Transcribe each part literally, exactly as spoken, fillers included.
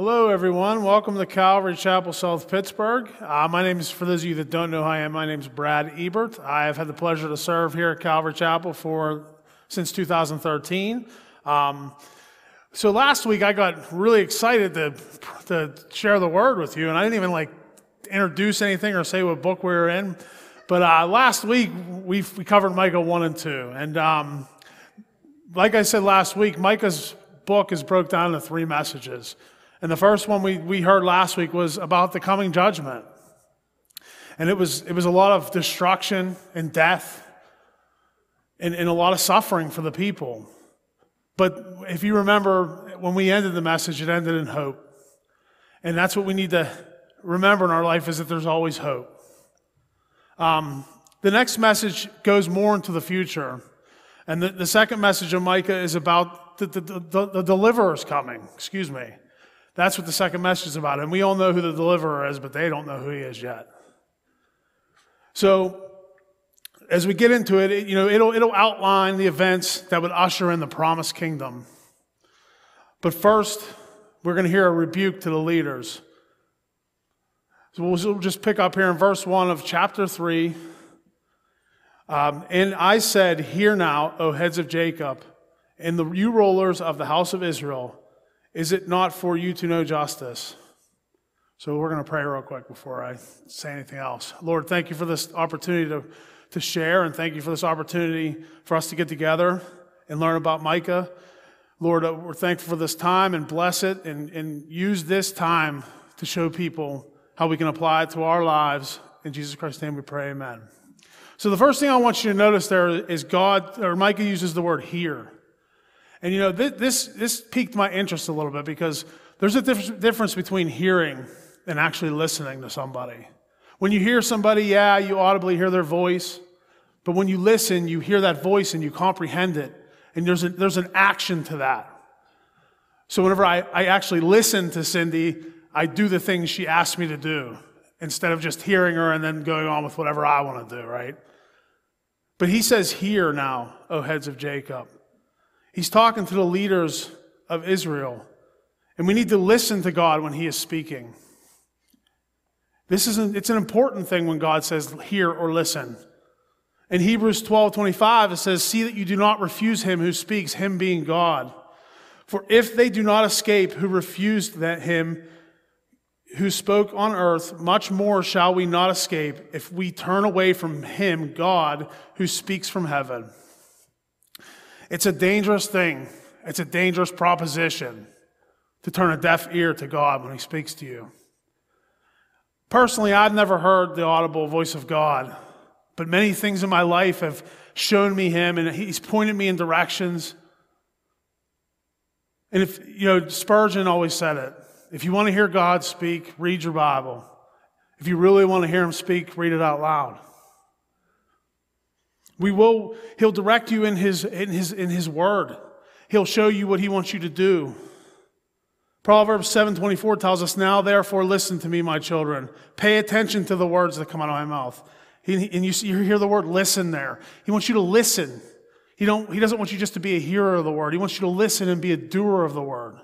Hello, everyone. Welcome to Calvary Chapel South Pittsburgh. Uh, my name is, for those of you that don't know who I am, my name is Brad Ebert. I have had the pleasure to serve here at Calvary Chapel for since two thousand thirteen. Um, so last week I got really excited to to share the word with you, and I didn't even like introduce anything or say what book we were in. But uh, last week we we covered Micah one and two, and um, like I said last week, Micah's book is broken down into three messages. And the first one we, we heard last week was about the coming judgment. And it was it was a lot of destruction and death and, and a lot of suffering for the people. But if you remember, when we ended the message, it ended in hope. And that's what we need to remember in our life, is that there's always hope. Um, the next message goes more into the future. And the, the second message of Micah is about the, the, the, the deliverer's coming, excuse me. That's what the second message is about. And we all know who the deliverer is, but they don't know who he is yet. So as we get into it, it you know, it'll, it'll outline the events that would usher in the promised kingdom. But first, we're going to hear a rebuke to the leaders. So we'll just pick up here in verse one of chapter three. Um, and I said, "Hear now, O heads of Jacob, and the, you rulers of the house of Israel, is it not for you to know justice?" So we're going to pray real quick before I say anything else. Lord, thank you for this opportunity to, to share, and thank you for this opportunity for us to get together and learn about Micah. Lord, we're thankful for this time, and bless it, and, and use this time to show people how we can apply it to our lives. In Jesus Christ's name we pray, amen. So the first thing I want you to notice there is God, or Micah uses the word "hear." And you know, this this piqued my interest a little bit, because there's a difference between hearing and actually listening to somebody. When you hear somebody, yeah, you audibly hear their voice, but when you listen, you hear that voice and you comprehend it, and there's a, there's an action to that. So whenever I, I actually listen to Cindy, I do the things she asked me to do, instead of just hearing her and then going on with whatever I want to do, right? But he says, "Hear now, O heads of Jacob." He's talking to the leaders of Israel, and we need to listen to God when he is speaking. This is an, it's an important thing when God says hear or listen. In Hebrews twelve twenty-five, it says, "See that you do not refuse him who speaks, him being God. For if they do not escape who refused that him who spoke on earth, much more shall we not escape if we turn away from him, God, who speaks from heaven." It's a dangerous thing. It's a dangerous proposition to turn a deaf ear to God when he speaks to you. Personally, I've never heard the audible voice of God, but many things in my life have shown me him, and he's pointed me in directions. And if, you know, Spurgeon always said it, if you want to hear God speak, read your Bible. If you really want to hear him speak, read it out loud. We will, he'll direct you in his, in his, in his word. He'll show you what he wants you to do. Proverbs seven twenty-four tells us, "Now therefore listen to me, my children. Pay attention to the words that come out of my mouth." He, and you, see, you hear the word "listen" there. He wants you to listen. He, don't, he doesn't want you just to be a hearer of the word. He wants you to listen and be a doer of the word.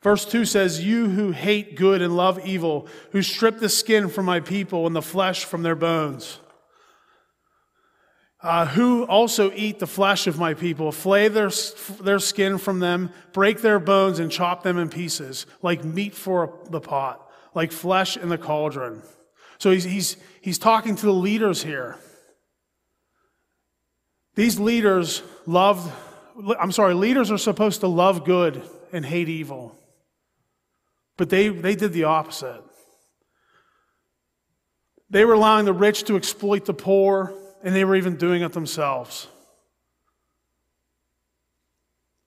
Verse two says, "You who hate good and love evil, who strip the skin from my people and the flesh from their bones. Uh, who also eat the flesh of my people, flay their, their skin from them, break their bones and chop them in pieces, like meat for the pot, like flesh in the cauldron." So he's, he's, he's talking to the leaders here. These leaders loved, I'm sorry, leaders are supposed to love good and hate evil. But they, they did the opposite. They were allowing the rich to exploit the poor, and they were even doing it themselves.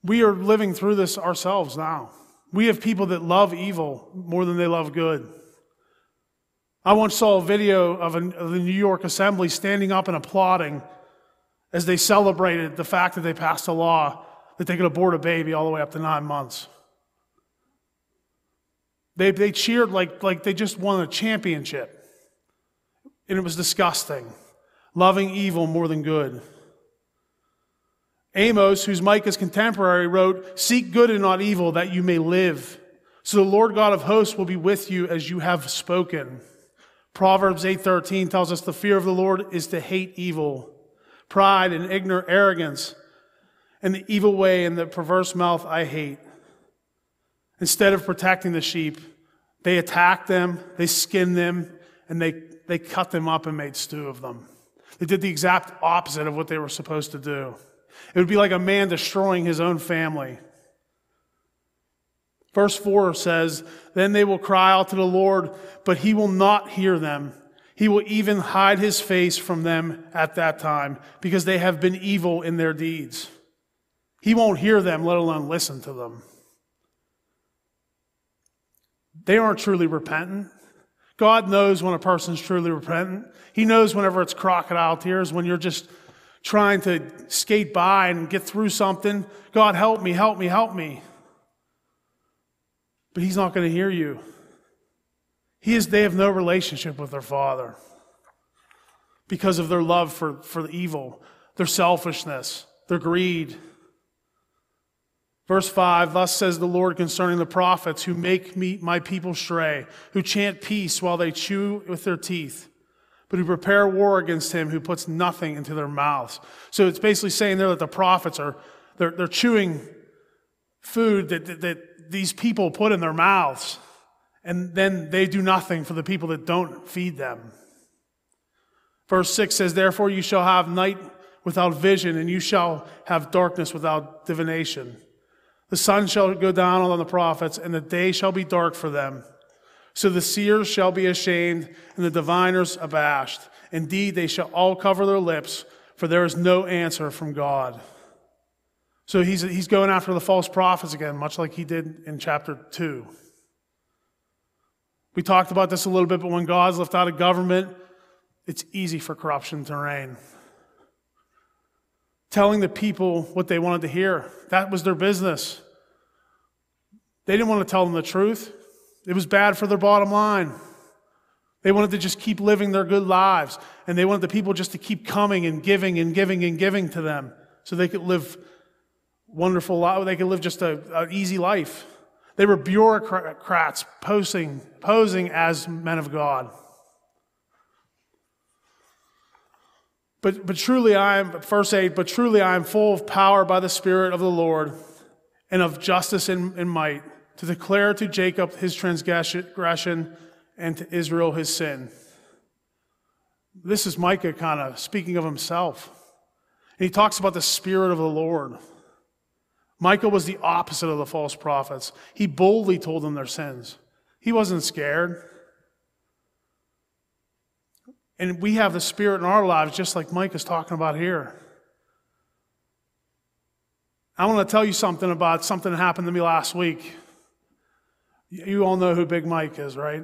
We are living through this ourselves now. We have people that love evil more than they love good. I once saw a video of, an, of the New York Assembly standing up and applauding as they celebrated the fact that they passed a law that they could abort a baby all the way up to nine months. They, they cheered like, like they just won a championship, and it was disgusting. Loving evil more than good. Amos, who's Micah's contemporary, wrote, "Seek good and not evil, that you may live. So the Lord God of hosts will be with you as you have spoken." Proverbs eight thirteen tells us the fear of the Lord is to hate evil, pride and ignorant arrogance, and the evil way and the perverse mouth I hate. Instead of protecting the sheep, they attacked them, they skinned them, and they, they cut them up and made stew of them. They did the exact opposite of what they were supposed to do. It would be like a man destroying his own family. Verse four says, "Then they will cry out to the Lord, but he will not hear them. He will even hide his face from them at that time, because they have been evil in their deeds." He won't hear them, let alone listen to them. They aren't truly repentant. God knows when a person's truly repentant. He knows whenever it's crocodile tears, when you're just trying to skate by and get through something. God, help me, help me, help me. But he's not going to hear you. He is, they have no relationship with their Father because of their love for, for the evil, their selfishness, their greed. Verse five, "Thus says the Lord concerning the prophets who make me my people stray, who chant peace while they chew with their teeth, but who prepare war against him who puts nothing into their mouths." So it's basically saying there that the prophets are, they're, they're chewing food that, that, that these people put in their mouths, and then they do nothing for the people that don't feed them. Verse six says, "Therefore you shall have night without vision, and you shall have darkness without divination. The sun shall go down on the prophets, and the day shall be dark for them. So the seers shall be ashamed, and the diviners abashed. Indeed, they shall all cover their lips, for there is no answer from God." So he's, he's going after the false prophets again, much like he did in chapter two. We talked about this a little bit, but when God's left out of government, it's easy for corruption to reign. Telling the people what they wanted to hear, that was their business. They didn't want to tell them the truth. It was bad for their bottom line. They wanted to just keep living their good lives, and they wanted the people just to keep coming and giving and giving and giving to them so they could live wonderful life. They could live just a, an easy life. They were bureaucrats posing, posing as men of God. But, but truly I am, verse eight, "But truly I am full of power by the Spirit of the Lord and of justice and, and might, to declare to Jacob his transgression and to Israel his sin." This is Micah kind of speaking of himself. And he talks about the Spirit of the Lord. Micah was the opposite of the false prophets. He boldly told them their sins. He wasn't scared. And we have the Spirit in our lives, just like Mike is talking about here. I want to tell you something about something that happened to me last week. You all know who Big Mike is, right?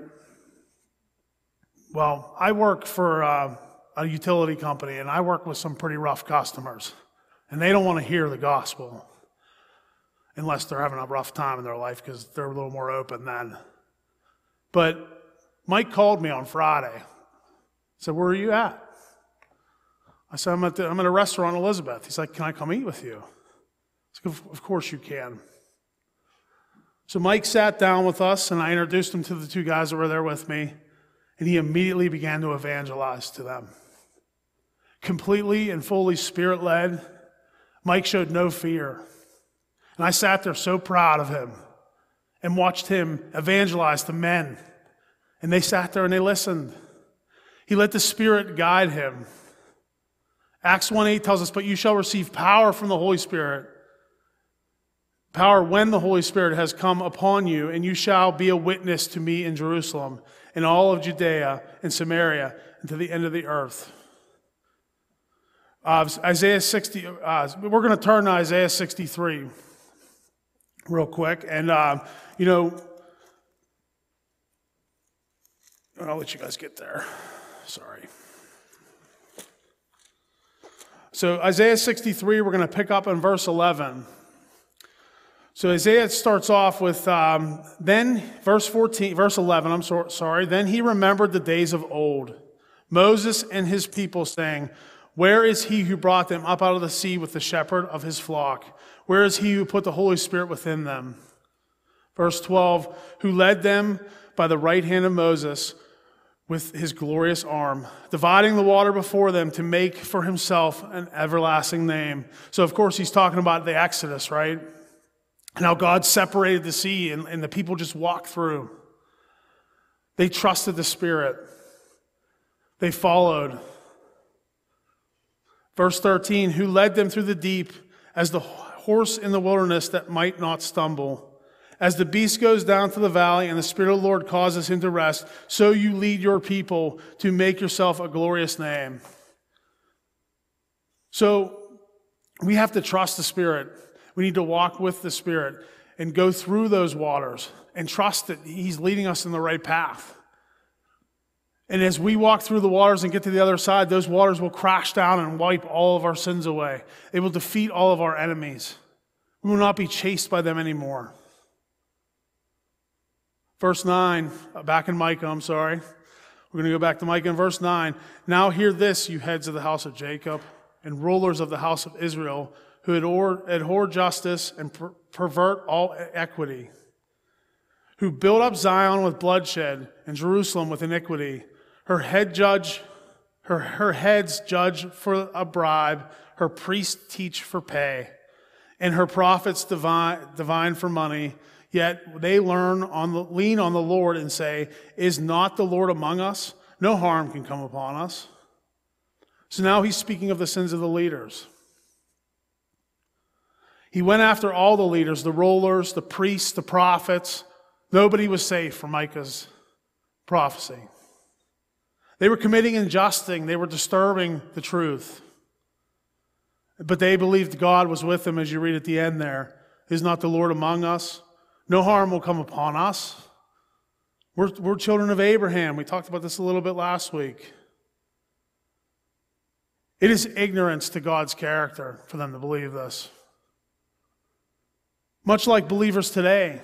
Well, I work for uh, a utility company, and I work with some pretty rough customers. And they don't want to hear the gospel unless they're having a rough time in their life, because they're a little more open then. But Mike called me on Friday. I said, "Where are you at?" I said, I'm at, the, I'm at a restaurant in Elizabeth. He's like, "Can I come eat with you?" I said, "Of course you can." So Mike sat down with us, and I introduced him to the two guys that were there with me, and he immediately began to evangelize to them. Completely and fully Spirit-led, Mike showed no fear. And I sat there so proud of him and watched him evangelize the men. And they sat there and they listened. He let the Spirit guide him. Acts one eight tells us, "But you shall receive power from the Holy Spirit." Power when the Holy Spirit has come upon you, "and you shall be a witness to me in Jerusalem, in all of Judea and Samaria, and to the end of the earth." Uh, Isaiah sixty. Uh, we're going to turn to Isaiah sixty-three real quick, and uh, you know, I'll let you guys get there. Sorry. So Isaiah sixty-three, we're going to pick up in verse eleven. So Isaiah starts off with, um, then verse fourteen, verse eleven, I'm so, sorry. "Then he remembered the days of old, Moses and his people, saying, Where is he who brought them up out of the sea with the shepherd of his flock? Where is he who put the Holy Spirit within them? Verse twelve, who led them by the right hand of Moses with his glorious arm, dividing the water before them to make for himself an everlasting name. So, of course, he's talking about the Exodus, right? And how God separated the sea and, and the people just walked through. They trusted the Spirit. They followed. Verse thirteen, who led them through the deep as the horse in the wilderness that might not stumble. As the beast goes down to the valley and the Spirit of the Lord causes him to rest, so you lead your people to make yourself a glorious name. So we have to trust the Spirit. We need to walk with the Spirit and go through those waters and trust that he's leading us in the right path. And as we walk through the waters and get to the other side, those waters will crash down and wipe all of our sins away. They will defeat all of our enemies. We will not be chased by them anymore. Verse nine, back in Micah, I'm sorry. We're going to go back to Micah in verse nine. Now hear this, you heads of the house of Jacob and rulers of the house of Israel, who adore, adore justice and per- pervert all equity, who built up Zion with bloodshed and Jerusalem with iniquity. Her head judge, her, her heads judge for a bribe, her priests teach for pay, and her prophets divine, divine for money. Yet they learn on the, lean on the Lord and say, is not the Lord among us? No harm can come upon us. So now he's speaking of the sins of the leaders. He went after all the leaders, the rulers, the priests, the prophets. Nobody was safe from Micah's prophecy. They were committing injustice. They were disturbing the truth. But they believed God was with them, as you read at the end there. Is not the Lord among us? No harm will come upon us. We're, we're children of Abraham. We talked about this a little bit last week. It is ignorance to God's character for them to believe this. Much like believers today,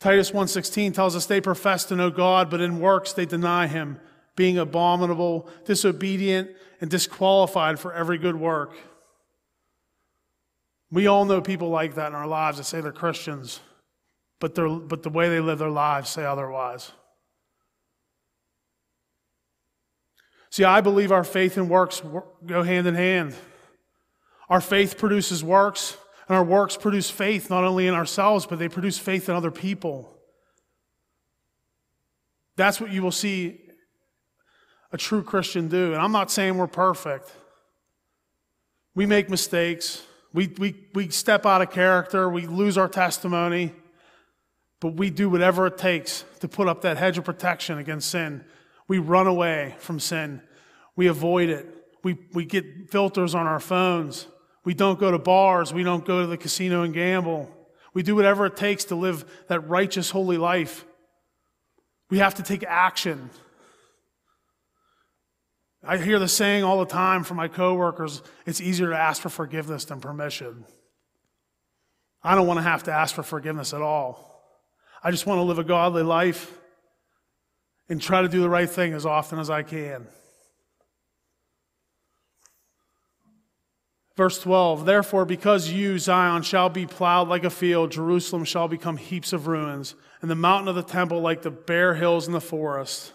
Titus one sixteen tells us they profess to know God, but in works they deny him, being abominable, disobedient, and disqualified for every good work. We all know people like that in our lives that say they're Christians, but they're, but the way they live their lives say otherwise. See, I believe our faith and works go hand in hand. Our faith produces works, and our works produce faith not only in ourselves, but they produce faith in other people. That's what you will see a true Christian do. And I'm not saying we're perfect. We make mistakes. We, we, we step out of character, we lose our testimony, but we do whatever it takes to put up that hedge of protection against sin. We run away from sin. We avoid it. We, we get filters on our phones. We don't go to bars. We don't go to the casino and gamble. We do whatever it takes to live that righteous, holy life. We have to take action. I hear the saying all the time from my coworkers, it's easier to ask for forgiveness than permission. I don't want to have to ask for forgiveness at all. I just want to live a godly life and try to do the right thing as often as I can. Verse twelve, therefore, because you, Zion, shall be plowed like a field, Jerusalem shall become heaps of ruins, and the mountain of the temple like the bare hills in the forest.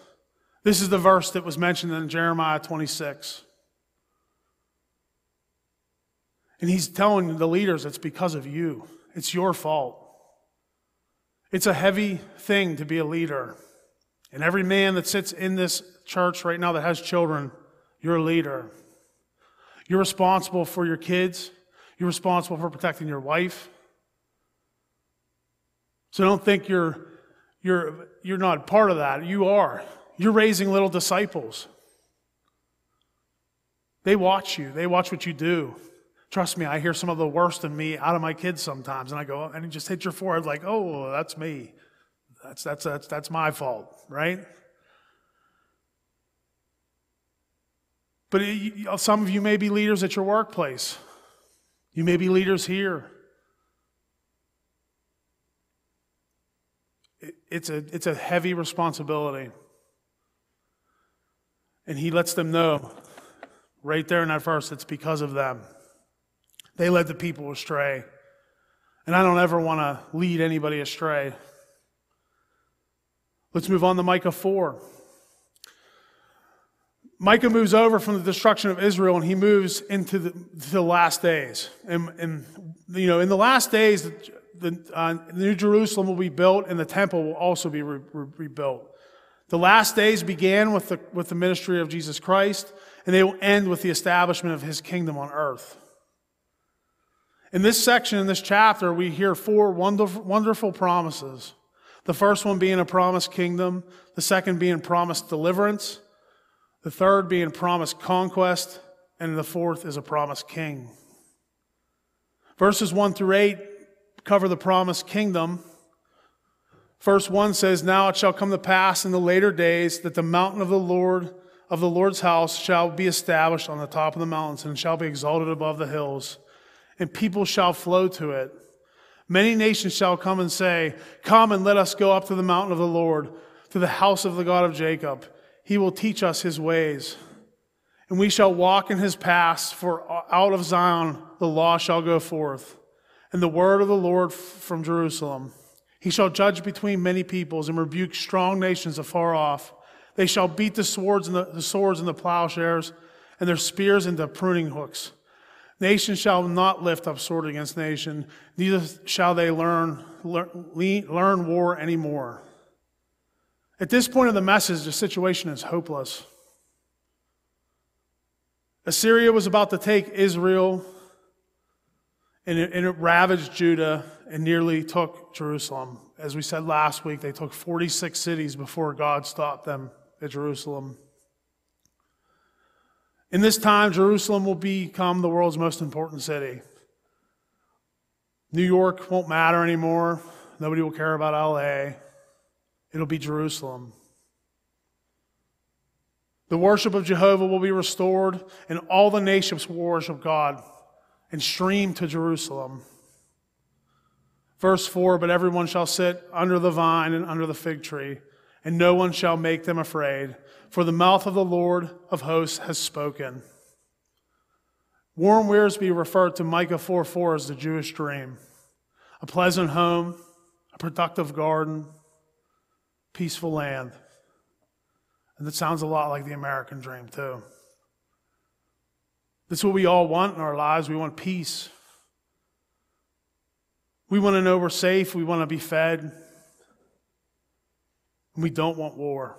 This is the verse that was mentioned in Jeremiah twenty-six. And he's telling the leaders, it's because of you. It's your fault. It's a heavy thing to be a leader. And every man that sits in this church right now that has children, you're a leader. You're responsible for your kids. You're responsible for protecting your wife. So don't think you're, you're, you're not part of that. You are. You're raising little disciples. They watch you. They watch what you do. Trust me, I hear some of the worst in me out of my kids sometimes, and I go, and it just hits your forehead like, oh, that's me. That's, that's, that's, that's my fault, right? But it, some of you may be leaders at your workplace. You may be leaders here. It, it's a, it's a heavy responsibility. And he lets them know, Right there in that verse, it's because of them. They led the people astray. And I don't ever want to lead anybody astray. Let's move on to Micah four. Micah moves over from the destruction of Israel and he moves into the, to the last days. And, and, you know, in the last days, the, uh, the New Jerusalem will be built and the temple will also be re- re- rebuilt. The last days began with the, with the ministry of Jesus Christ, and they will end with the establishment of his kingdom on earth. In this section, in this chapter, we hear four wonderful, wonderful promises. The first one being a promised kingdom, the second being promised deliverance, the third being promised conquest, and the fourth is a promised king. Verses one through eight cover the promised kingdom. Verse one says, "Now it shall come to pass in the later days that the mountain of the Lord of the Lord's house shall be established on the top of the mountains and shall be exalted above the hills, and people shall flow to it. Many nations shall come and say, 'Come and let us go up to the mountain of the Lord, to the house of the God of Jacob. He will teach us his ways, and we shall walk in his paths, for out of Zion the law shall go forth, and the word of the Lord from Jerusalem. He shall judge between many peoples and rebuke strong nations afar off. They shall beat the swords and the, the swords and the plowshares, and their spears into pruning hooks. Nation shall not lift up sword against nation, neither shall they learn learn war anymore.'" At this point of the message, the situation is hopeless. Assyria was about to take Israel, and it, and it ravaged Judah and nearly took Jerusalem. As we said last week, they took forty-six cities before God stopped them at Jerusalem. In this time, Jerusalem will become the world's most important city. New York won't matter anymore. Nobody will care about L A. It'll be Jerusalem. The worship of Jehovah will be restored, and all the nations will worship God and stream to Jerusalem. Verse four, "But everyone shall sit under the vine and under the fig tree, and no one shall make them afraid, for the mouth of the Lord of hosts has spoken." Warren Wiersbe referred to Micah four four as the Jewish dream. A pleasant home, a productive garden, peaceful land. And that sounds a lot like the American dream too. That's what we all want in our lives. We want peace. We want to know we're safe. We want to be fed. We don't want war.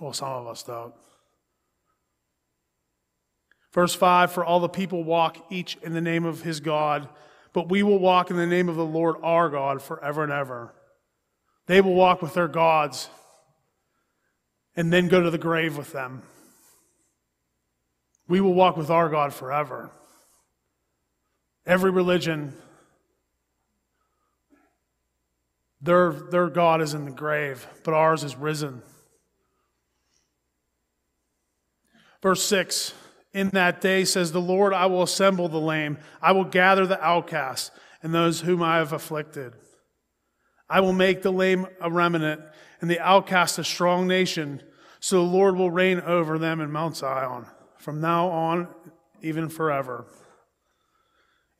Well, some of us don't. Verse five, "For all the people walk each in the name of his God, but we will walk in the name of the Lord our God forever and ever." They will walk with their gods and then go to the grave with them. We will walk with our God forever. Every religion, their, their God is in the grave, but ours is risen. Verse six, "In that day, says the Lord, I will assemble the lame. I will gather the outcasts and those whom I have afflicted. I will make the lame a remnant and the outcast a strong nation, so the Lord will reign over them in Mount Zion, from now on, even forever.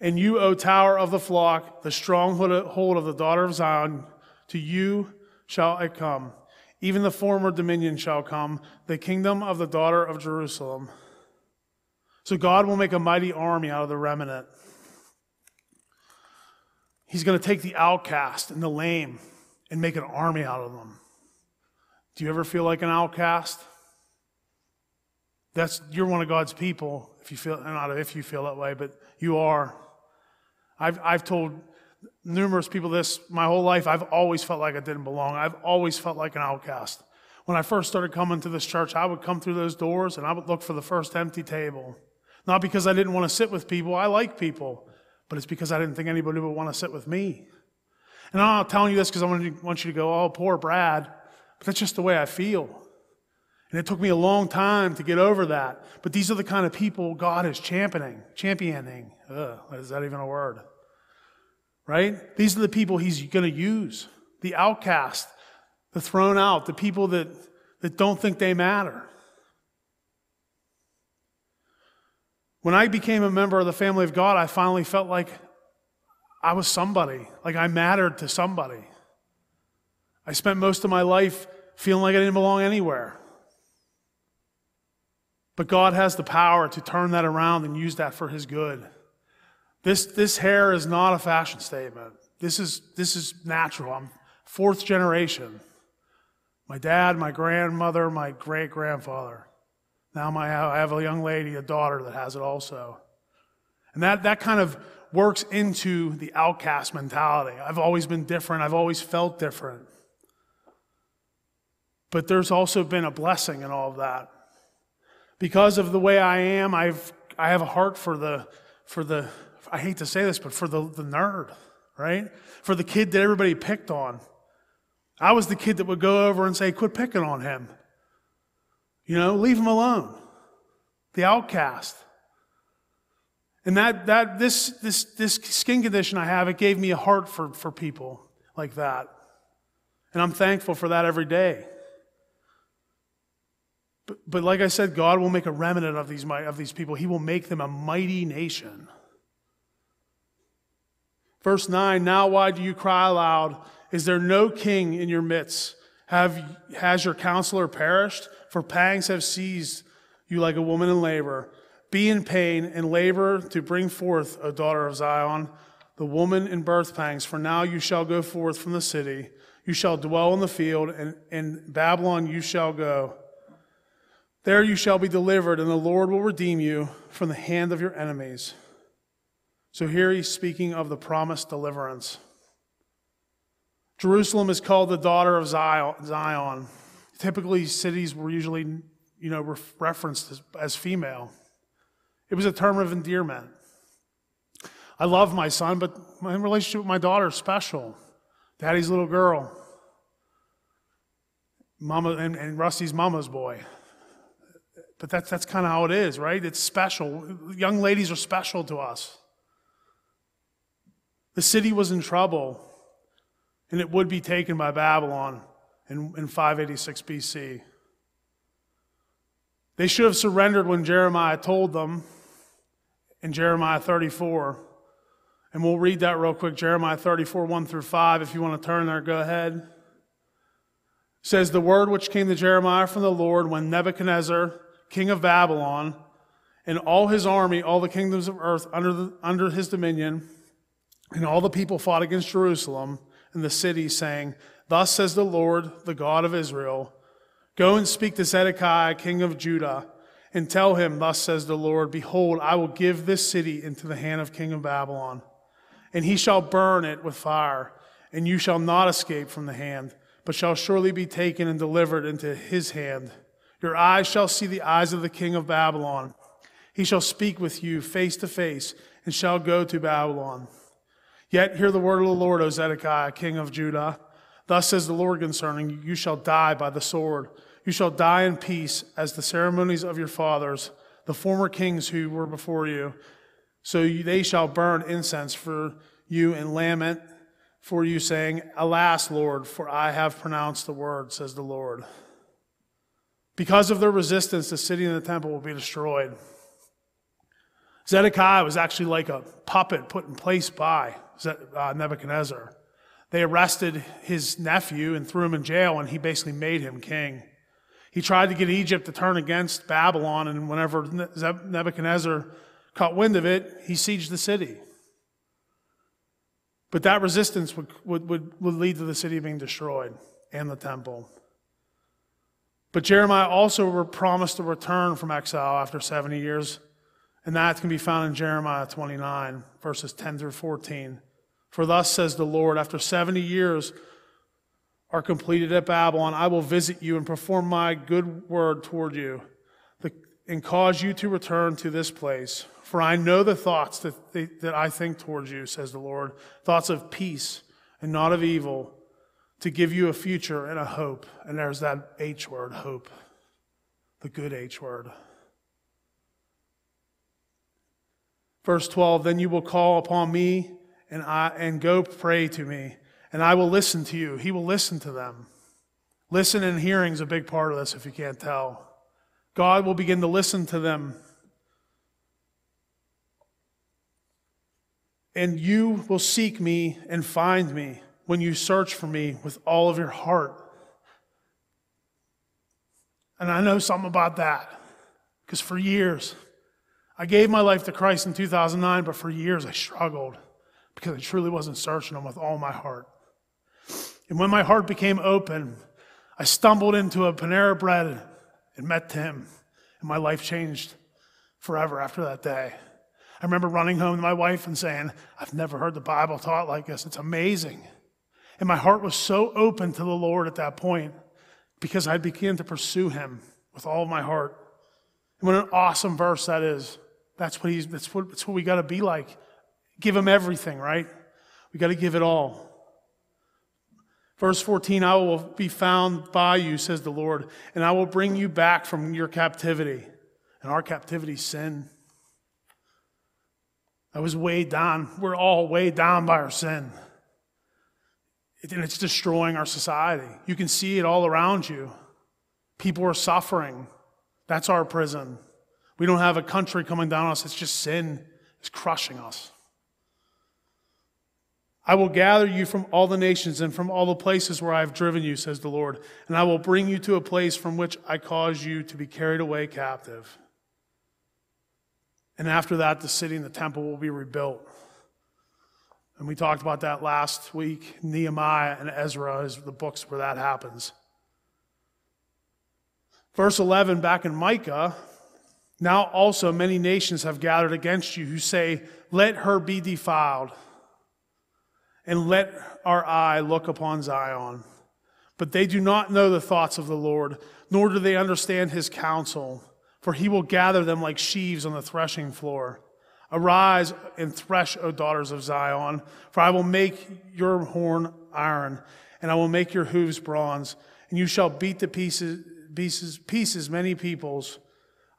And you, O tower of the flock, the stronghold of the daughter of Zion, to you shall it come. Even the former dominion shall come, the kingdom of the daughter of Jerusalem." So God will make a mighty army out of the remnant. He's going to take the outcast and the lame and make an army out of them. Do you ever feel like an outcast? That's you're one of God's people. If you feel not if you feel that way, but you are. I've I've told numerous people this my whole life. I've always felt like I didn't belong. I've always felt like an outcast. When I first started coming to this church, I would come through those doors and I would look for the first empty table. Not because I didn't want to sit with people. I like people. But it's because I didn't think anybody would want to sit with me. And I'm not telling you this because I want you to go, "Oh, poor Brad." But that's just the way I feel. And it took me a long time to get over that. But these are the kind of people God is championing. Championing. Ugh, is that even a word? Right? These are the people he's going to use. The outcast. The thrown out. The people that, that don't think they matter. When I became a member of the family of God, I finally felt like I was somebody, like I mattered to somebody. I spent most of my life feeling like I didn't belong anywhere. But God has the power to turn that around and use that for His good. This, this hair is not a fashion statement. This is, this is natural. I'm fourth generation. My dad, my grandmother, my great-grandfather. Now my, I have a young lady, a daughter that has it also. And that, that kind of works into the outcast mentality. I've always been different. I've always felt different. But there's also been a blessing in all of that. Because of the way I am, I've, I have a heart for the, for the, I hate to say this, but for the, the nerd, right? For the kid that everybody picked on. I was the kid that would go over and say, quit picking on him. You know, leave him alone. The outcast. And that that this this this skin condition I have, it gave me a heart for, for people like that. And I'm thankful for that every day. But, but like I said, God will make a remnant of these of these people. He will make them a mighty nation. Verse nine, now why do you cry aloud? Is there no king in your midst? Have, has your counselor perished? For pangs have seized you like a woman in labor. Be in pain and labor to bring forth, O daughter of Zion, the woman in birth pangs. For now you shall go forth from the city. You shall dwell in the field, and in Babylon you shall go. There you shall be delivered, and the Lord will redeem you from the hand of your enemies. So here he's speaking of the promised deliverance. Jerusalem is called the daughter of Zion. Typically, cities were usually, you know, referenced as, as female. It was a term of endearment. I love my son, but my relationship with my daughter is special. Daddy's little girl, mama, and, and Rusty's mama's boy. But that's that's kind of how it is, right? It's special. Young ladies are special to us. The city was in trouble. And it would be taken by Babylon in, in five eighty-six B C. They should have surrendered when Jeremiah told them in Jeremiah thirty-four. And we'll read that real quick, Jeremiah thirty-four, one through five. If you want to turn there, go ahead. It says, the word which came to Jeremiah from the Lord when Nebuchadnezzar, king of Babylon, and all his army, all the kingdoms of earth under, the, under his dominion, and all the people fought against Jerusalem, in the city, saying, thus says the Lord, the God of Israel, go and speak to Zedekiah, king of Judah, and tell him, thus says the Lord, behold, I will give this city into the hand of king of Babylon, and he shall burn it with fire, and you shall not escape from the hand, but shall surely be taken and delivered into his hand. Your eyes shall see the eyes of the king of Babylon. He shall speak with you face to face, and shall go to Babylon. Yet hear the word of the Lord, O Zedekiah, king of Judah. Thus says the Lord concerning you, you shall die by the sword. You shall die in peace as the ceremonies of your fathers, the former kings who were before you. So you, they shall burn incense for you and lament for you, saying, alas, Lord, for I have pronounced the word, says the Lord. Because of their resistance, the city and the temple will be destroyed. Zedekiah was actually like a puppet put in place by Nebuchadnezzar. They arrested his nephew and threw him in jail, and he basically made him king. He tried to get Egypt to turn against Babylon, and whenever Nebuchadnezzar caught wind of it, he sieged the city. But that resistance would, would, would, would lead to the city being destroyed and the temple. But Jeremiah also were promised a return from exile after seventy years, and that can be found in Jeremiah twenty-nine, verses ten through fourteen. For thus says the Lord, after seventy years are completed at Babylon, I will visit you and perform my good word toward you and cause you to return to this place. For I know the thoughts that, they, that I think towards you, says the Lord, thoughts of peace and not of evil, to give you a future and a hope. And there's that H word, hope, the good H word. Verse twelve, then you will call upon me and I and go pray to me, and I will listen to you. He will listen to them. Listen and hearing is a big part of this if you can't tell. God will begin to listen to them. And you will seek me and find me when you search for me with all of your heart. And I know something about that, because for years, I gave my life to Christ in two thousand nine, but for years I struggled because I truly wasn't searching him with all my heart. And when my heart became open, I stumbled into a Panera Bread and met Tim, and my life changed forever after that day. I remember running home to my wife and saying, I've never heard the Bible taught like this. It's amazing. And my heart was so open to the Lord at that point because I began to pursue him with all of my heart. And what an awesome verse that is. That's what he's, that's what, that's what we got to be like. Give him everything, right? We got to give it all. Verse fourteen, I will be found by you, says the Lord, and I will bring you back from your captivity. And our captivity is sin. I was weighed down. We're all weighed down by our sin. And it's destroying our society. You can see it all around you. People are suffering. That's our prison. We don't have a country coming down on us. It's just sin is crushing us. I will gather you from all the nations and from all the places where I have driven you, says the Lord, and I will bring you to a place from which I caused you to be carried away captive. And after that, the city and the temple will be rebuilt. And we talked about that last week. Nehemiah and Ezra is the books where that happens. Verse eleven, back in Micah, now also many nations have gathered against you who say, let her be defiled, and let our eye look upon Zion. But they do not know the thoughts of the Lord, nor do they understand his counsel. For he will gather them like sheaves on the threshing floor. Arise and thresh, O daughters of Zion, for I will make your horn iron, and I will make your hooves bronze, and you shall beat to pieces, pieces, pieces many peoples.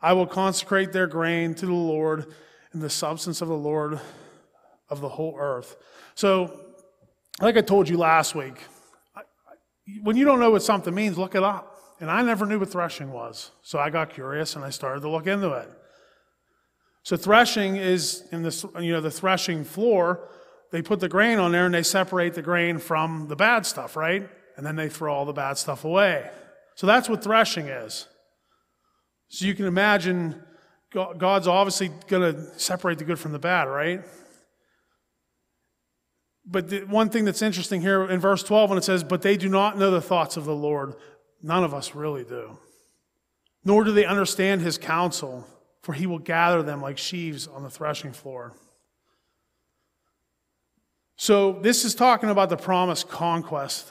I will consecrate their grain to the Lord, and the substance of the Lord of the whole earth. So, like I told you last week, when you don't know what something means, look it up. And I never knew what threshing was, so I got curious and I started to look into it. So threshing is in this, you know, the threshing floor. They put the grain on there and they separate the grain from the bad stuff, right? And then they throw all the bad stuff away. So that's what threshing is. So you can imagine God's obviously going to separate the good from the bad, right? But the one thing that's interesting here in verse twelve, when it says, "But they do not know the thoughts of the Lord." None of us really do. Nor do they understand his counsel, for he will gather them like sheaves on the threshing floor. So this is talking about the promised conquest.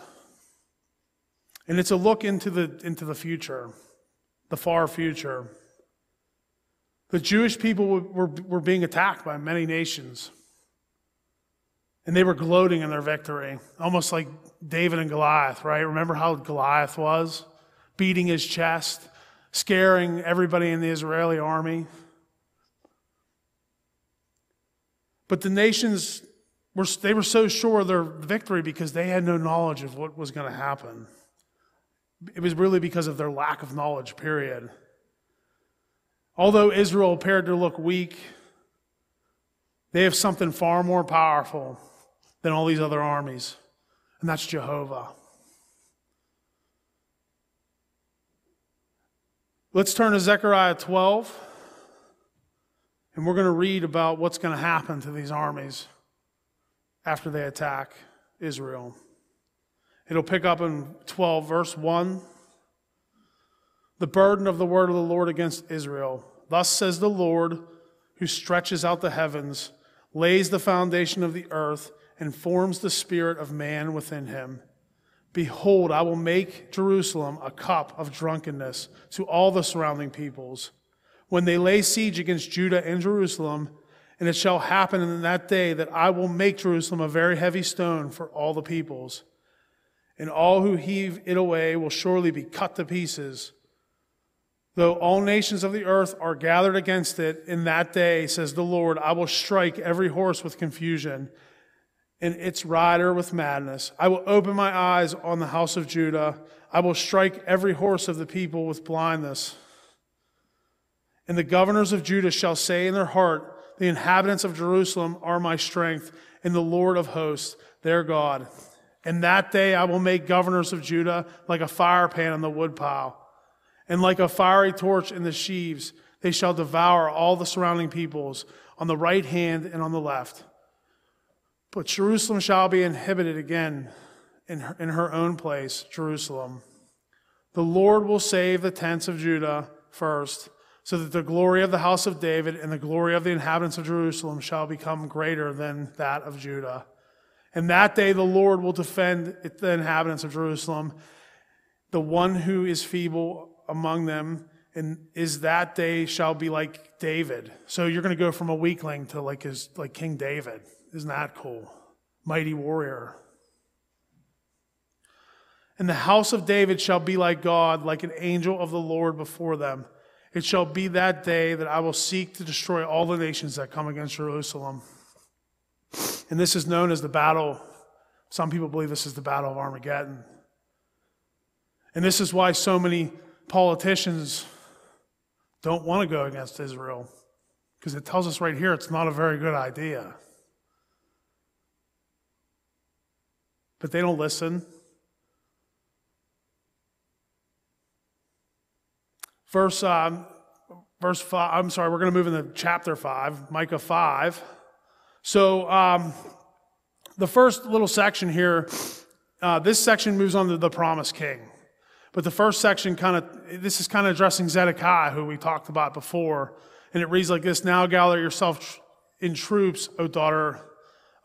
And it's a look into the, into the future, the far future. The Jewish people were, were, were being attacked by many nations. And they were gloating in their victory, almost like David and Goliath, right? Remember how Goliath was? Beating his chest, scaring everybody in the Israeli army. But the nations, were they were so sure of their victory because they had no knowledge of what was going to happen. It was really because of their lack of knowledge, period. Although Israel appeared to look weak, they have something far more powerful than all these other armies, and that's Jehovah. Let's turn to Zechariah twelve, and we're going to read about what's going to happen to these armies after they attack Israel. It'll pick up in twelve, verse one. The burden of the word of the Lord against Israel. Thus says the Lord, who stretches out the heavens, lays the foundation of the earth, and forms the spirit of man within him. Behold, I will make Jerusalem a cup of drunkenness to all the surrounding peoples, when they lay siege against Judah and Jerusalem. And it shall happen in that day that I will make Jerusalem a very heavy stone for all the peoples. And all who heave it away will surely be cut to pieces. Though all nations of the earth are gathered against it, in that day, says the Lord, I will strike every horse with confusion, and its rider with madness. I will open my eyes on the house of Judah. I will strike every horse of the people with blindness. And the governors of Judah shall say in their heart, The inhabitants of Jerusalem are my strength, and the Lord of hosts, their God. And that day I will make governors of Judah like a fire pan in the woodpile, and like a fiery torch in the sheaves. They shall devour all the surrounding peoples on the right hand and on the left. But Jerusalem shall be inhabited again in her, in her own place, Jerusalem. The Lord will save the tents of Judah first, so that the glory of the house of David and the glory of the inhabitants of Jerusalem shall become greater than that of Judah. And that day the Lord will defend the inhabitants of Jerusalem. The one who is feeble among them and is that day shall be like David. So you're going to go from a weakling to like his like King David. Isn't that cool? Mighty warrior. And the house of David shall be like God, like an angel of the Lord before them. It shall be that day that I will seek to destroy all the nations that come against Jerusalem. And this is known as the battle. Some people believe this is the battle of Armageddon. And this is why so many politicians don't want to go against Israel, because it tells us right here it's not a very good idea. But they don't listen. Verse, um, verse five. I'm sorry, we're going to move into chapter five, Micah five. So um, the first little section here, uh, this section moves on to the promised king. But the first section kind of, this is kind of addressing Zedekiah, who we talked about before. And it reads like this: Now gather yourself in troops, O daughter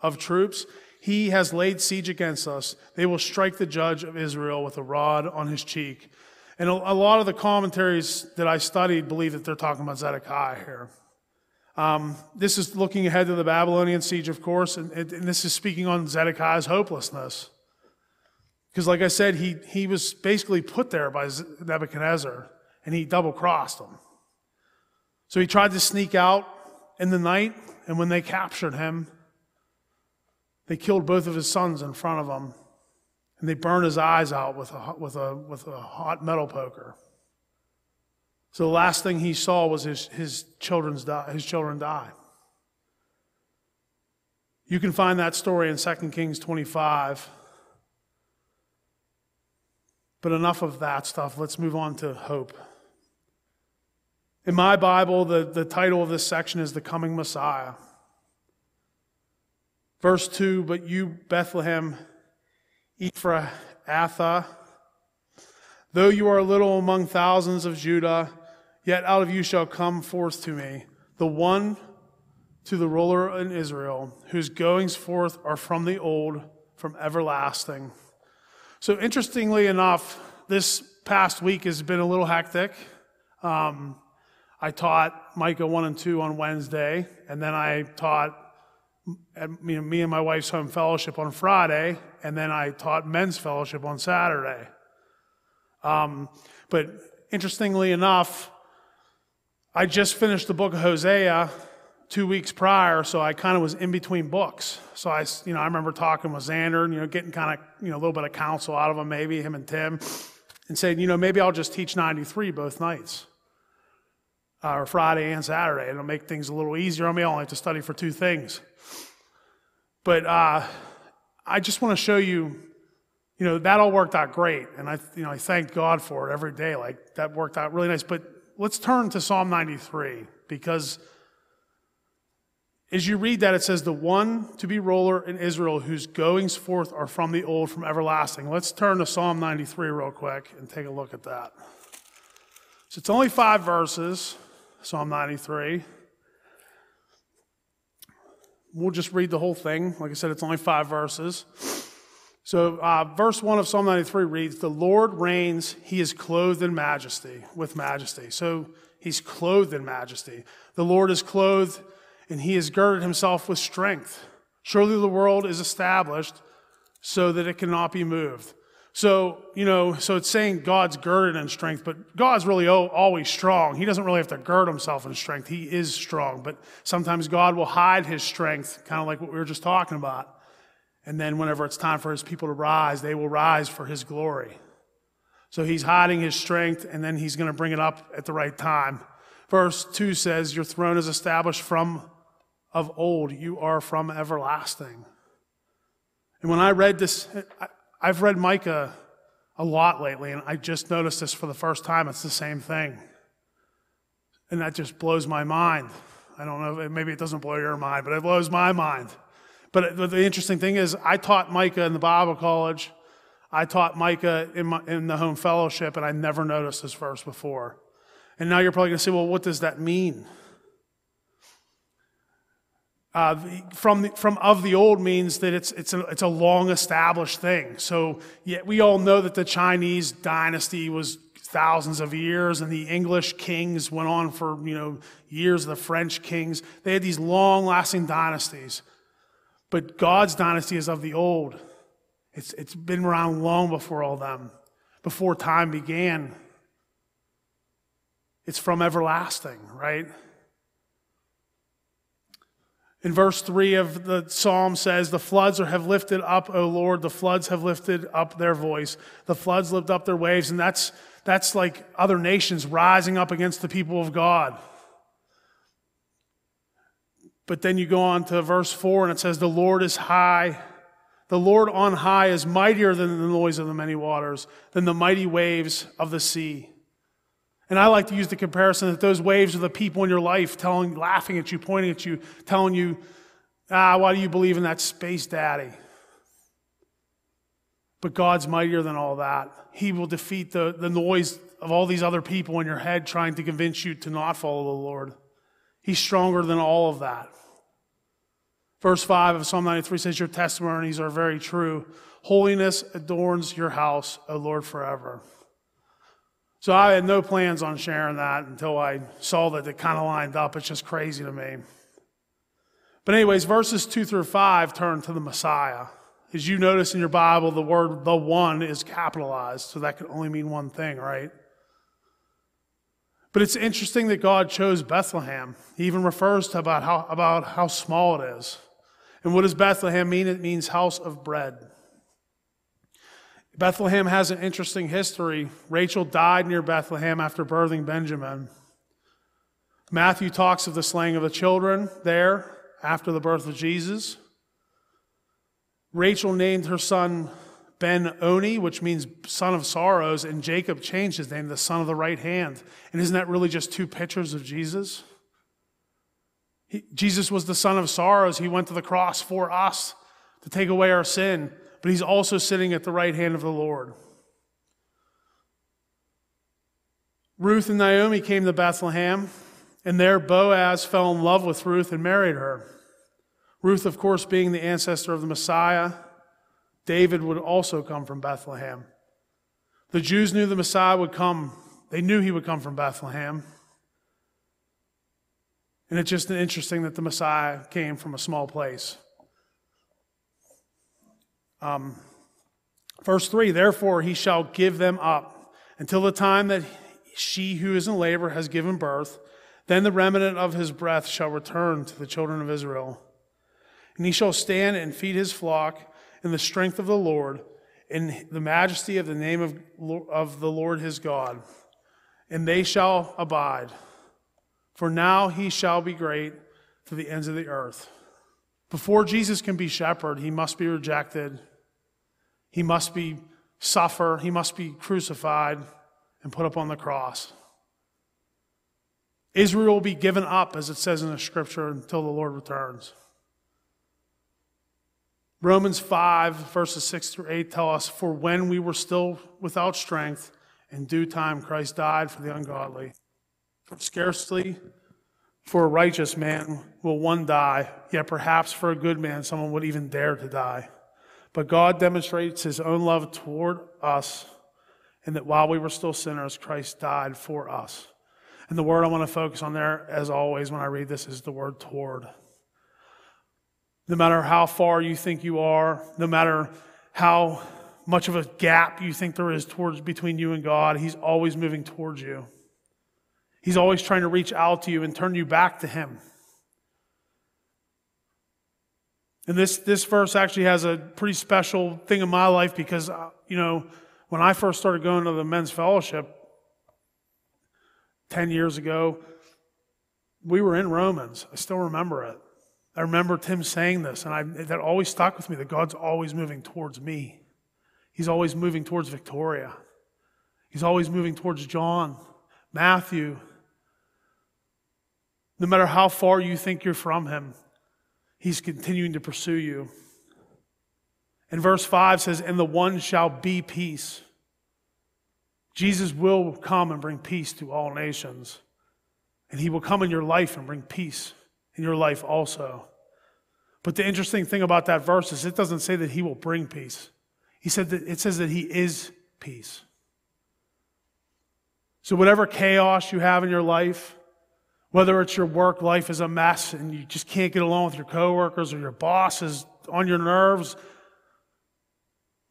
of troops. He has laid siege against us. They will strike the judge of Israel with a rod on his cheek. And a, a lot of the commentaries that I studied believe that they're talking about Zedekiah here. Um, this is looking ahead to the Babylonian siege, of course, and, and this is speaking on Zedekiah's hopelessness. Because like I said, he, he was basically put there by Nebuchadnezzar, and he double-crossed him. So he tried to sneak out in the night, and when they captured him, they killed both of his sons in front of him, and they burned his eyes out with a, with a, with a hot metal poker. So the last thing he saw was his, his, children's die, his children die. You can find that story in Second Kings twenty-five. But enough of that stuff. Let's move on to hope. In my Bible, the, the title of this section is The Coming Messiah. Verse two, But you, Bethlehem, Ephrathah, though you are little among thousands of Judah, yet out of you shall come forth to me the one to the ruler in Israel, whose goings forth are from the old, from everlasting. So interestingly enough, this past week has been a little hectic. Um, I taught Micah one and two on Wednesday, and then I taught at, you know, me and my wife's home fellowship on Friday, and then I taught men's fellowship on Saturday. Um, but interestingly enough, I just finished the book of Hosea two weeks prior, so I kind of was in between books. So I, you know, I remember talking with Xander, and, you know, getting kind of, you know, a little bit of counsel out of him, maybe him and Tim, and saying, you know, maybe I'll just teach ninety-three both nights, uh, or Friday and Saturday, and it'll make things a little easier on me. I only have to study for two things. But uh, I just want to show you. You know, that all worked out great, and I, you know, I thank God for it every day. Like, that worked out really nice. But let's turn to Psalm ninety-three, because as you read that, it says, the one to be ruler in Israel, whose goings forth are from the old, from everlasting. Let's turn to Psalm ninety-three real quick and take a look at that. So it's only five verses, Psalm ninety-three. We'll just read the whole thing. Like I said, it's only five verses. So uh, verse one of Psalm ninety-three reads, The Lord reigns, he is clothed in majesty, with majesty. So he's clothed in majesty. The Lord is clothed, and he has girded himself with strength. Surely the world is established so that it cannot be moved. So, you know, so it's saying God's girded in strength, but God's really always strong. He doesn't really have to gird himself in strength. He is strong, but sometimes God will hide his strength, kind of like what we were just talking about. And then whenever it's time for his people to rise, they will rise for his glory. So he's hiding his strength, and then he's going to bring it up at the right time. Verse two says, Your throne is established from of old, you are from everlasting. And when I read this, I've read Micah a lot lately, and I just noticed this for the first time. It's the same thing. And that just blows my mind. I don't know, maybe it doesn't blow your mind, but it blows my mind. But the interesting thing is, I taught Micah in the Bible college. I taught Micah in, my, in the home fellowship, and I never noticed this verse before. And now you're probably going to say, well, what does that mean? Uh, from the, from of the old means that it's it's a, it's a long established thing. So yeah, we all know that the Chinese dynasty was thousands of years, and the English kings went on for you know years. The French kings, they had these long lasting dynasties, but God's dynasty is of the old. It's it's been around long before all them, before time began. It's from everlasting, right? In verse three of the psalm says, the floods have lifted up, O Lord, the floods have lifted up their voice. The floods lift up their waves, and that's that's like other nations rising up against the people of God. But then you go on to verse four, and it says, the Lord is high. The Lord on high is mightier than the noise of the many waters, than the mighty waves of the sea. And I like to use the comparison that those waves are the people in your life telling, laughing at you, pointing at you, telling you, ah, why do you believe in that space daddy? But God's mightier than all that. He will defeat the, the noise of all these other people in your head trying to convince you to not follow the Lord. He's stronger than all of that. Verse five of Psalm ninety-three says, your testimonies are very true. Holiness adorns your house, O Lord, forever. So I had no plans on sharing that until I saw that it kind of lined up. It's just crazy to me. But anyways, verses two through five turn to the Messiah. As you notice in your Bible, the word "the one" is capitalized, so that can only mean one thing, right? But it's interesting that God chose Bethlehem. He even refers to about how, about how small it is. And what does Bethlehem mean? It means house of bread. Bethlehem has an interesting history. Rachel died near Bethlehem after birthing Benjamin. Matthew talks of the slaying of the children there after the birth of Jesus. Rachel named her son Ben-Oni, which means son of sorrows, and Jacob changed his name to son of the right hand. And isn't that really just two pictures of Jesus? He, Jesus was the son of sorrows. He went to the cross for us to take away our sin. But he's also sitting at the right hand of the Lord. Ruth and Naomi came to Bethlehem, and there Boaz fell in love with Ruth and married her. Ruth, of course, being the ancestor of the Messiah, David would also come from Bethlehem. The Jews knew the Messiah would come. They knew he would come from Bethlehem. And it's just interesting that the Messiah came from a small place. Um, verse three, therefore he shall give them up until the time that she who is in labor has given birth. Then the remnant of his breath shall return to the children of Israel. And he shall stand and feed his flock in the strength of the Lord, in the majesty of the name of, of the Lord his God. And they shall abide. For now he shall be great to the ends of the earth. Before Jesus can be shepherd, he must be rejected. He must be suffer. He must be crucified and put up on the cross. Israel will be given up, as it says in the scripture, until the Lord returns. Romans five, verses six through eight tell us, for when we were still without strength, in due time Christ died for the ungodly. Scarcely for a righteous man will one die, yet perhaps for a good man someone would even dare to die. But God demonstrates his own love toward us, and that while we were still sinners, Christ died for us. And the word I want to focus on there, as always, when I read this, is the word toward. No matter how far you think you are, no matter how much of a gap you think there is towards between you and God, he's always moving towards you. He's always trying to reach out to you and turn you back to him. And this, this verse actually has a pretty special thing in my life because, you know, when I first started going to the men's fellowship ten years ago, we were in Romans. I still remember it. I remember Tim saying this, and I, that always stuck with me, that God's always moving towards me. He's always moving towards Victoria. He's always moving towards John, Matthew. No matter how far you think you're from him, he's continuing to pursue you. And verse five says, and the one shall be peace. Jesus will come and bring peace to all nations. And he will come in your life and bring peace in your life also. But the interesting thing about that verse is it doesn't say that he will bring peace. He said that it says that he is peace. So whatever chaos you have in your life, whether it's your work life is a mess and you just can't get along with your coworkers or your boss is on your nerves,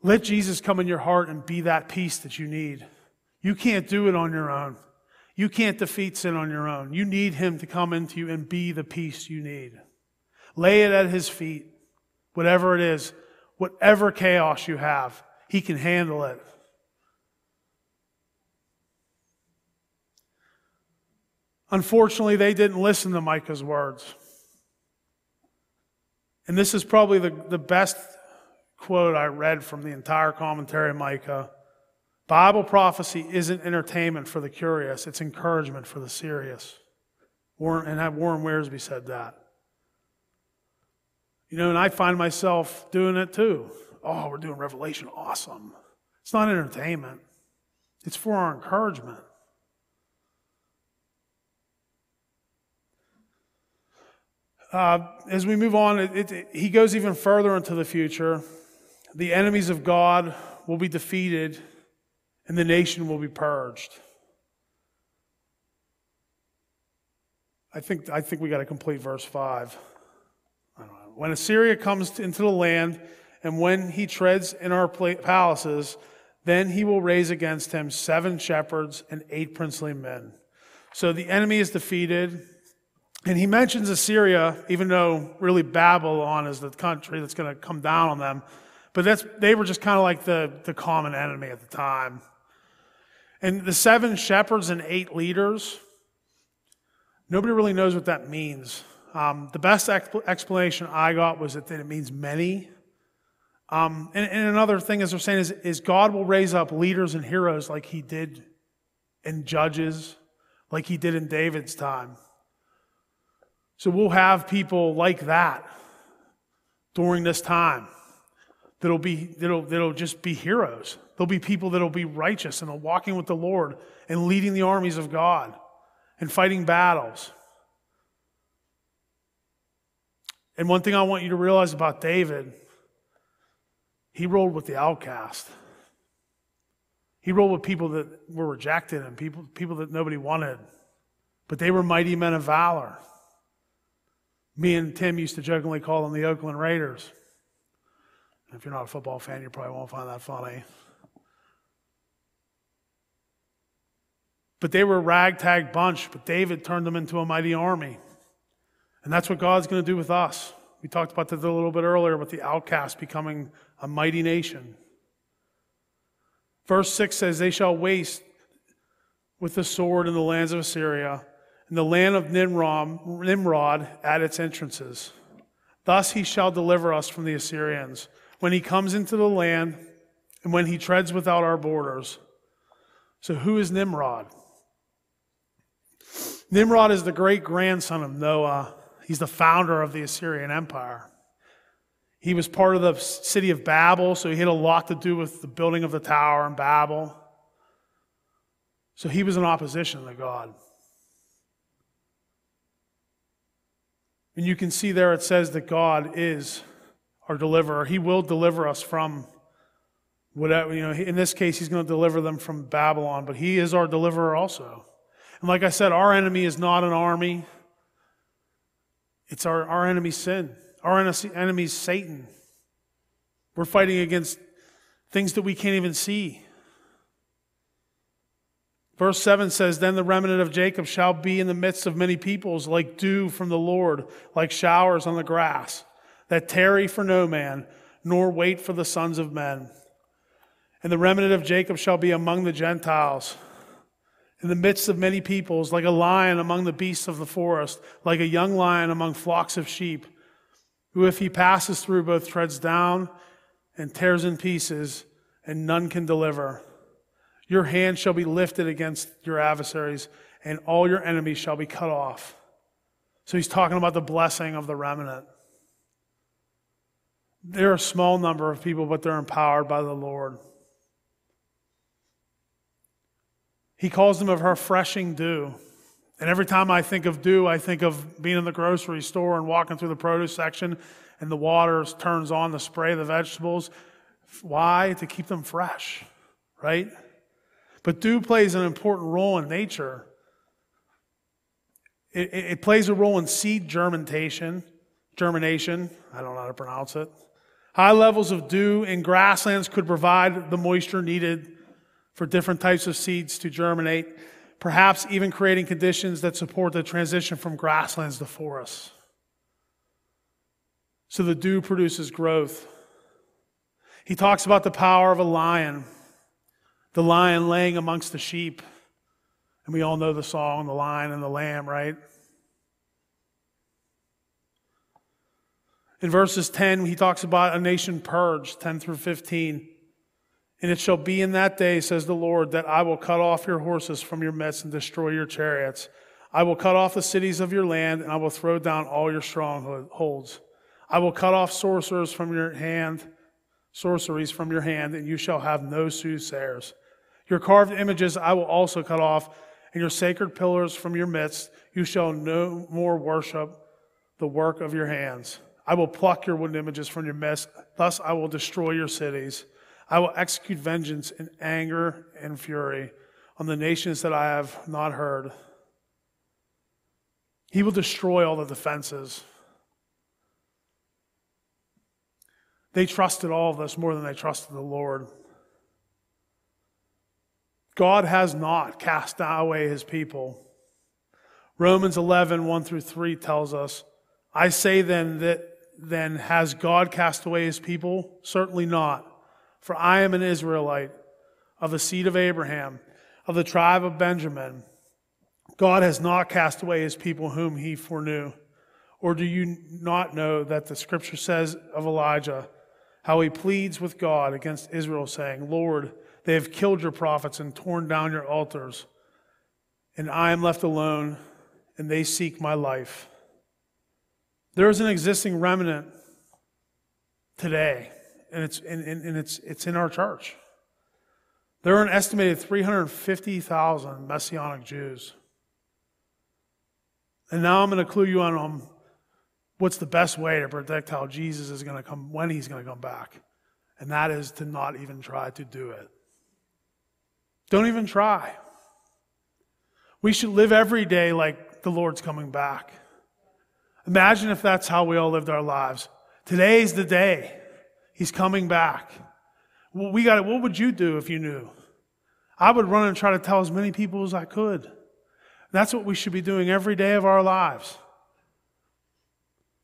let Jesus come in your heart and be that peace that you need. You can't do it on your own. You can't defeat sin on your own. You need him to come into you and be the peace you need. Lay it at his feet, whatever it is, whatever chaos you have, he can handle it. Unfortunately, they didn't listen to Micah's words. And this is probably the, the best quote I read from the entire commentary of Micah. Bible prophecy isn't entertainment for the curious, it's encouragement for the serious. Warren, and Warren Wiersbe said that. You know, and I find myself doing it too. Oh, we're doing Revelation, awesome. It's not entertainment. It's for our encouragement. Uh, as we move on, it, it, it, he goes even further into the future. The enemies of God will be defeated and the nation will be purged. I think I think we got to complete verse five. I don't know. When Assyria comes into the land and when he treads in our palaces, then he will raise against him seven shepherds and eight princely men. So the enemy is defeated. And he mentions Assyria, even though really Babylon is the country that's going to come down on them. But that's they were just kind of like the, the common enemy at the time. And the seven shepherds and eight leaders, nobody really knows what that means. Um, the best exp- explanation I got was that it means many. Um, and, and another thing is they're saying is, is God will raise up leaders and heroes like he did in Judges, like he did in David's time. So we'll have people like that during this time that'll be that'll that'll just be heroes. There'll be people that'll be righteous and walking with the Lord and leading the armies of God and fighting battles. And one thing I want you to realize about David, he rolled with the outcast. He rolled with people that were rejected and people people that nobody wanted. But they were mighty men of valor. Me and Tim used to jokingly call them the Oakland Raiders. If you're not a football fan, you probably won't find that funny. But they were a ragtag bunch, but David turned them into a mighty army. And that's what God's going to do with us. We talked about that a little bit earlier, with the outcast becoming a mighty nation. Verse six says, they shall waste with the sword in the lands of Assyria, in the land of Nimrod at its entrances. Thus he shall deliver us from the Assyrians, when he comes into the land, and when he treads without our borders. So who is Nimrod? Nimrod is the great-grandson of Noah. He's the founder of the Assyrian Empire. He was part of the city of Babel, so he had a lot to do with the building of the tower in Babel. So he was in opposition to God. And you can see there it says that God is our deliverer. He will deliver us from whatever, you know, in this case, he's going to deliver them from Babylon, but he is our deliverer also. And like I said, our enemy is not an army. It's our, our enemy's sin. Our enemy's Satan. We're fighting against things that we can't even see. Verse seven says, then the remnant of Jacob shall be in the midst of many peoples, like dew from the Lord, like showers on the grass, that tarry for no man, nor wait for the sons of men. And the remnant of Jacob shall be among the Gentiles, in the midst of many peoples, like a lion among the beasts of the forest, like a young lion among flocks of sheep. who if he passes through both treads down and tears in pieces, and none can deliver. Your hand shall be lifted against your adversaries, and all your enemies shall be cut off. So he's talking about the blessing of the remnant. They're a small number of people, but they're empowered by the Lord. He calls them a refreshing dew. And every time I think of dew, I think of being in the grocery store and walking through the produce section, and the water turns on to spray the vegetables. Why? To keep them fresh, right? But dew plays an important role in nature. It, it, it plays a role in seed germination. Germination, I don't know how to pronounce it. High levels of dew in grasslands could provide the moisture needed for different types of seeds to germinate, perhaps even creating conditions that support the transition from grasslands to forests. So the dew produces growth. He talks about the power of a lion, the lion laying amongst the sheep. And we all know the song, The Lion and the Lamb, right? In verses ten, he talks about a nation purged, ten through fifteen. And it shall be in that day, says the Lord, that I will cut off your horses from your midst and destroy your chariots. I will cut off the cities of your land, and I will throw down all your strongholds. I will cut off sorcerers from your hand, sorceries from your hand, and you shall have no soothsayers. Your carved images I will also cut off, and your sacred pillars from your midst. You shall no more worship the work of your hands. I will pluck your wooden images from your midst. Thus I will destroy your cities. I will execute vengeance in anger and fury on the nations that I have not heard. He will destroy all the defenses. They trusted all of this more than they trusted the Lord. God has not cast away his people. Romans eleven, one through three tells us, I say then that then has God cast away his people? Certainly not. For I am an Israelite of the seed of Abraham, of the tribe of Benjamin. God has not cast away his people whom he foreknew. Or do you not know that the scripture says of Elijah, how he pleads with God against Israel, saying, Lord, they have killed your prophets and torn down your altars, and I am left alone, and they seek my life. There is an existing remnant today, and it's and, and it's it's in our church. There are an estimated three hundred fifty thousand Messianic Jews. And now I'm going to clue you on um, what's the best way to predict how Jesus is going to come, when he's going to come back. And that is to not even try to do it. Don't even try. We should live every day like the Lord's coming back. Imagine if that's how we all lived our lives. Today's the day. He's coming back. Well, we got it. What would you do if you knew? I would run and try to tell as many people as I could. That's what we should be doing every day of our lives.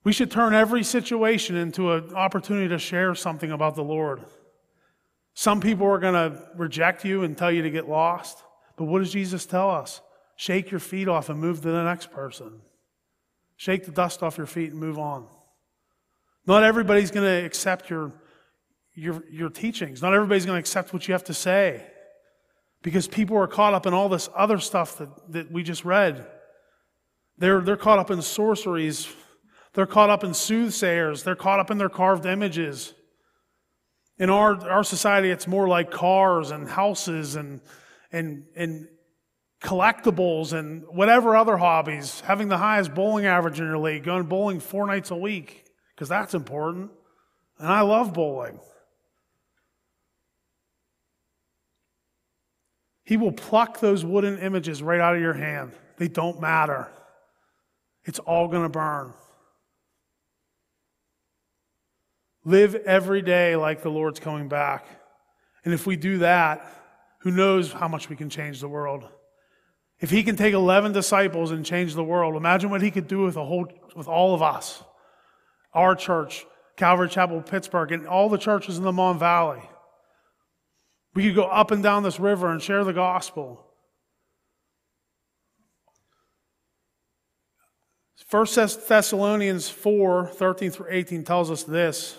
We should turn every situation into an opportunity to share something about the Lord. Some people are going to reject you and tell you to get lost. But what does Jesus tell us? Shake your feet off and move to the next person. Shake the dust off your feet and move on. Not everybody's going to accept your Your, your teachings. Not everybody's going to accept what you have to say because people are caught up in all this other stuff that, that we just read. They're, they're caught up in sorceries. They're caught up in soothsayers. They're caught up in their carved images. In our, our society, it's more like cars and houses and, and, and collectibles and whatever other hobbies, having the highest bowling average in your league, going bowling four nights a week because that's important. And I love bowling. He will pluck those wooden images right out of your hand. They don't matter. It's all going to burn. Live every day like the Lord's coming back. And if we do that, who knows how much we can change the world. If he can take eleven disciples and change the world, imagine what he could do with a whole, with all of us. Our church, Calvary Chapel Pittsburgh, and all the churches in the Mon Valley. We could go up and down this river and share the gospel. First Thessalonians four, thirteen through eighteen tells us this,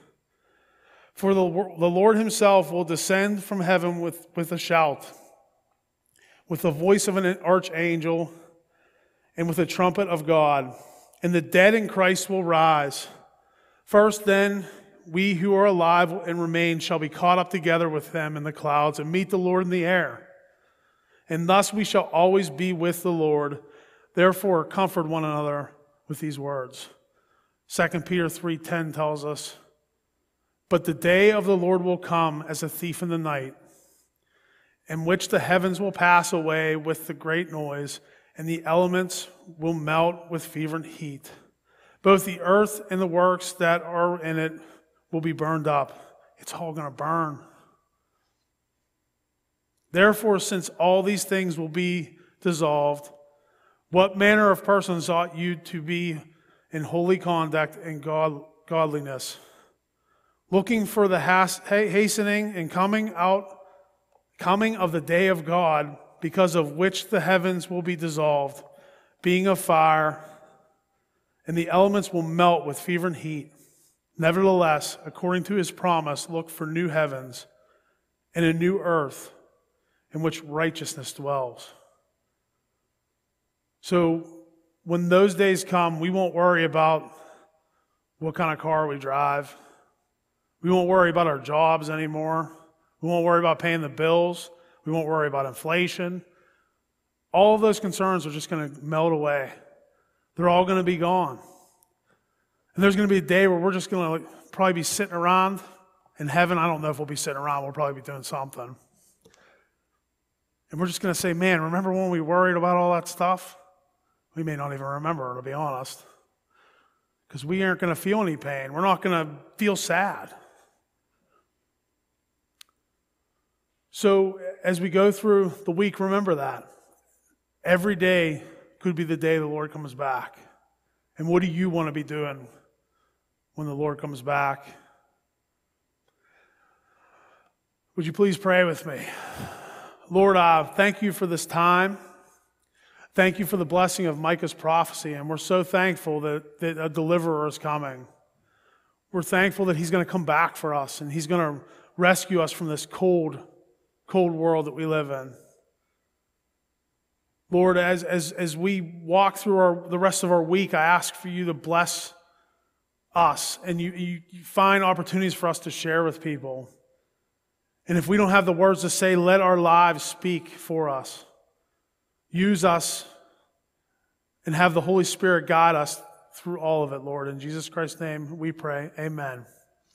For the, the Lord himself will descend from heaven with, with a shout, with the voice of an archangel, and with the trumpet of God. And the dead in Christ will rise. First then, we who are alive and remain shall be caught up together with them in the clouds and meet the Lord in the air. And thus we shall always be with the Lord. Therefore, comfort one another with these words." Second Peter three ten tells us, "But the day of the Lord will come as a thief in the night, in which the heavens will pass away with the great noise, and the elements will melt with fervent heat. Both the earth and the works that are in it will be burned up." It's all going to burn. "Therefore, since all these things will be dissolved, what manner of persons ought you to be in holy conduct and god- godliness, looking for the has- hastening and coming out, coming of the day of God, because of which the heavens will be dissolved, being of fire, and the elements will melt with fervent heat. Nevertheless, according to his promise, look for new heavens and a new earth in which righteousness dwells." So when those days come, we won't worry about what kind of car we drive. We won't worry about our jobs anymore. We won't worry about paying the bills. We won't worry about inflation. All of those concerns are just going to melt away. They're all going to be gone. And there's going to be a day where we're just going to probably be sitting around in heaven. I don't know if we'll be sitting around. We'll probably be doing something. And we're just going to say, man, remember when we worried about all that stuff? We may not even remember, to be honest, because we aren't going to feel any pain. We're not going to feel sad. So as we go through the week, remember that. Every day could be the day the Lord comes back. And what do you want to be doing when the Lord comes back? Would you please pray with me? Lord, I thank you for this time. Thank you for the blessing of Micah's prophecy, and we're so thankful that, that a deliverer is coming. We're thankful that he's going to come back for us, and he's going to rescue us from this cold, cold world that we live in. Lord, as, as, as we walk through our, the rest of our week, I ask for you to bless us, and you, you, you find opportunities for us to share with people. And if we don't have the words to say, let our lives speak for us. Use us and have the Holy Spirit guide us through all of it, Lord. In Jesus Christ's name we pray, amen.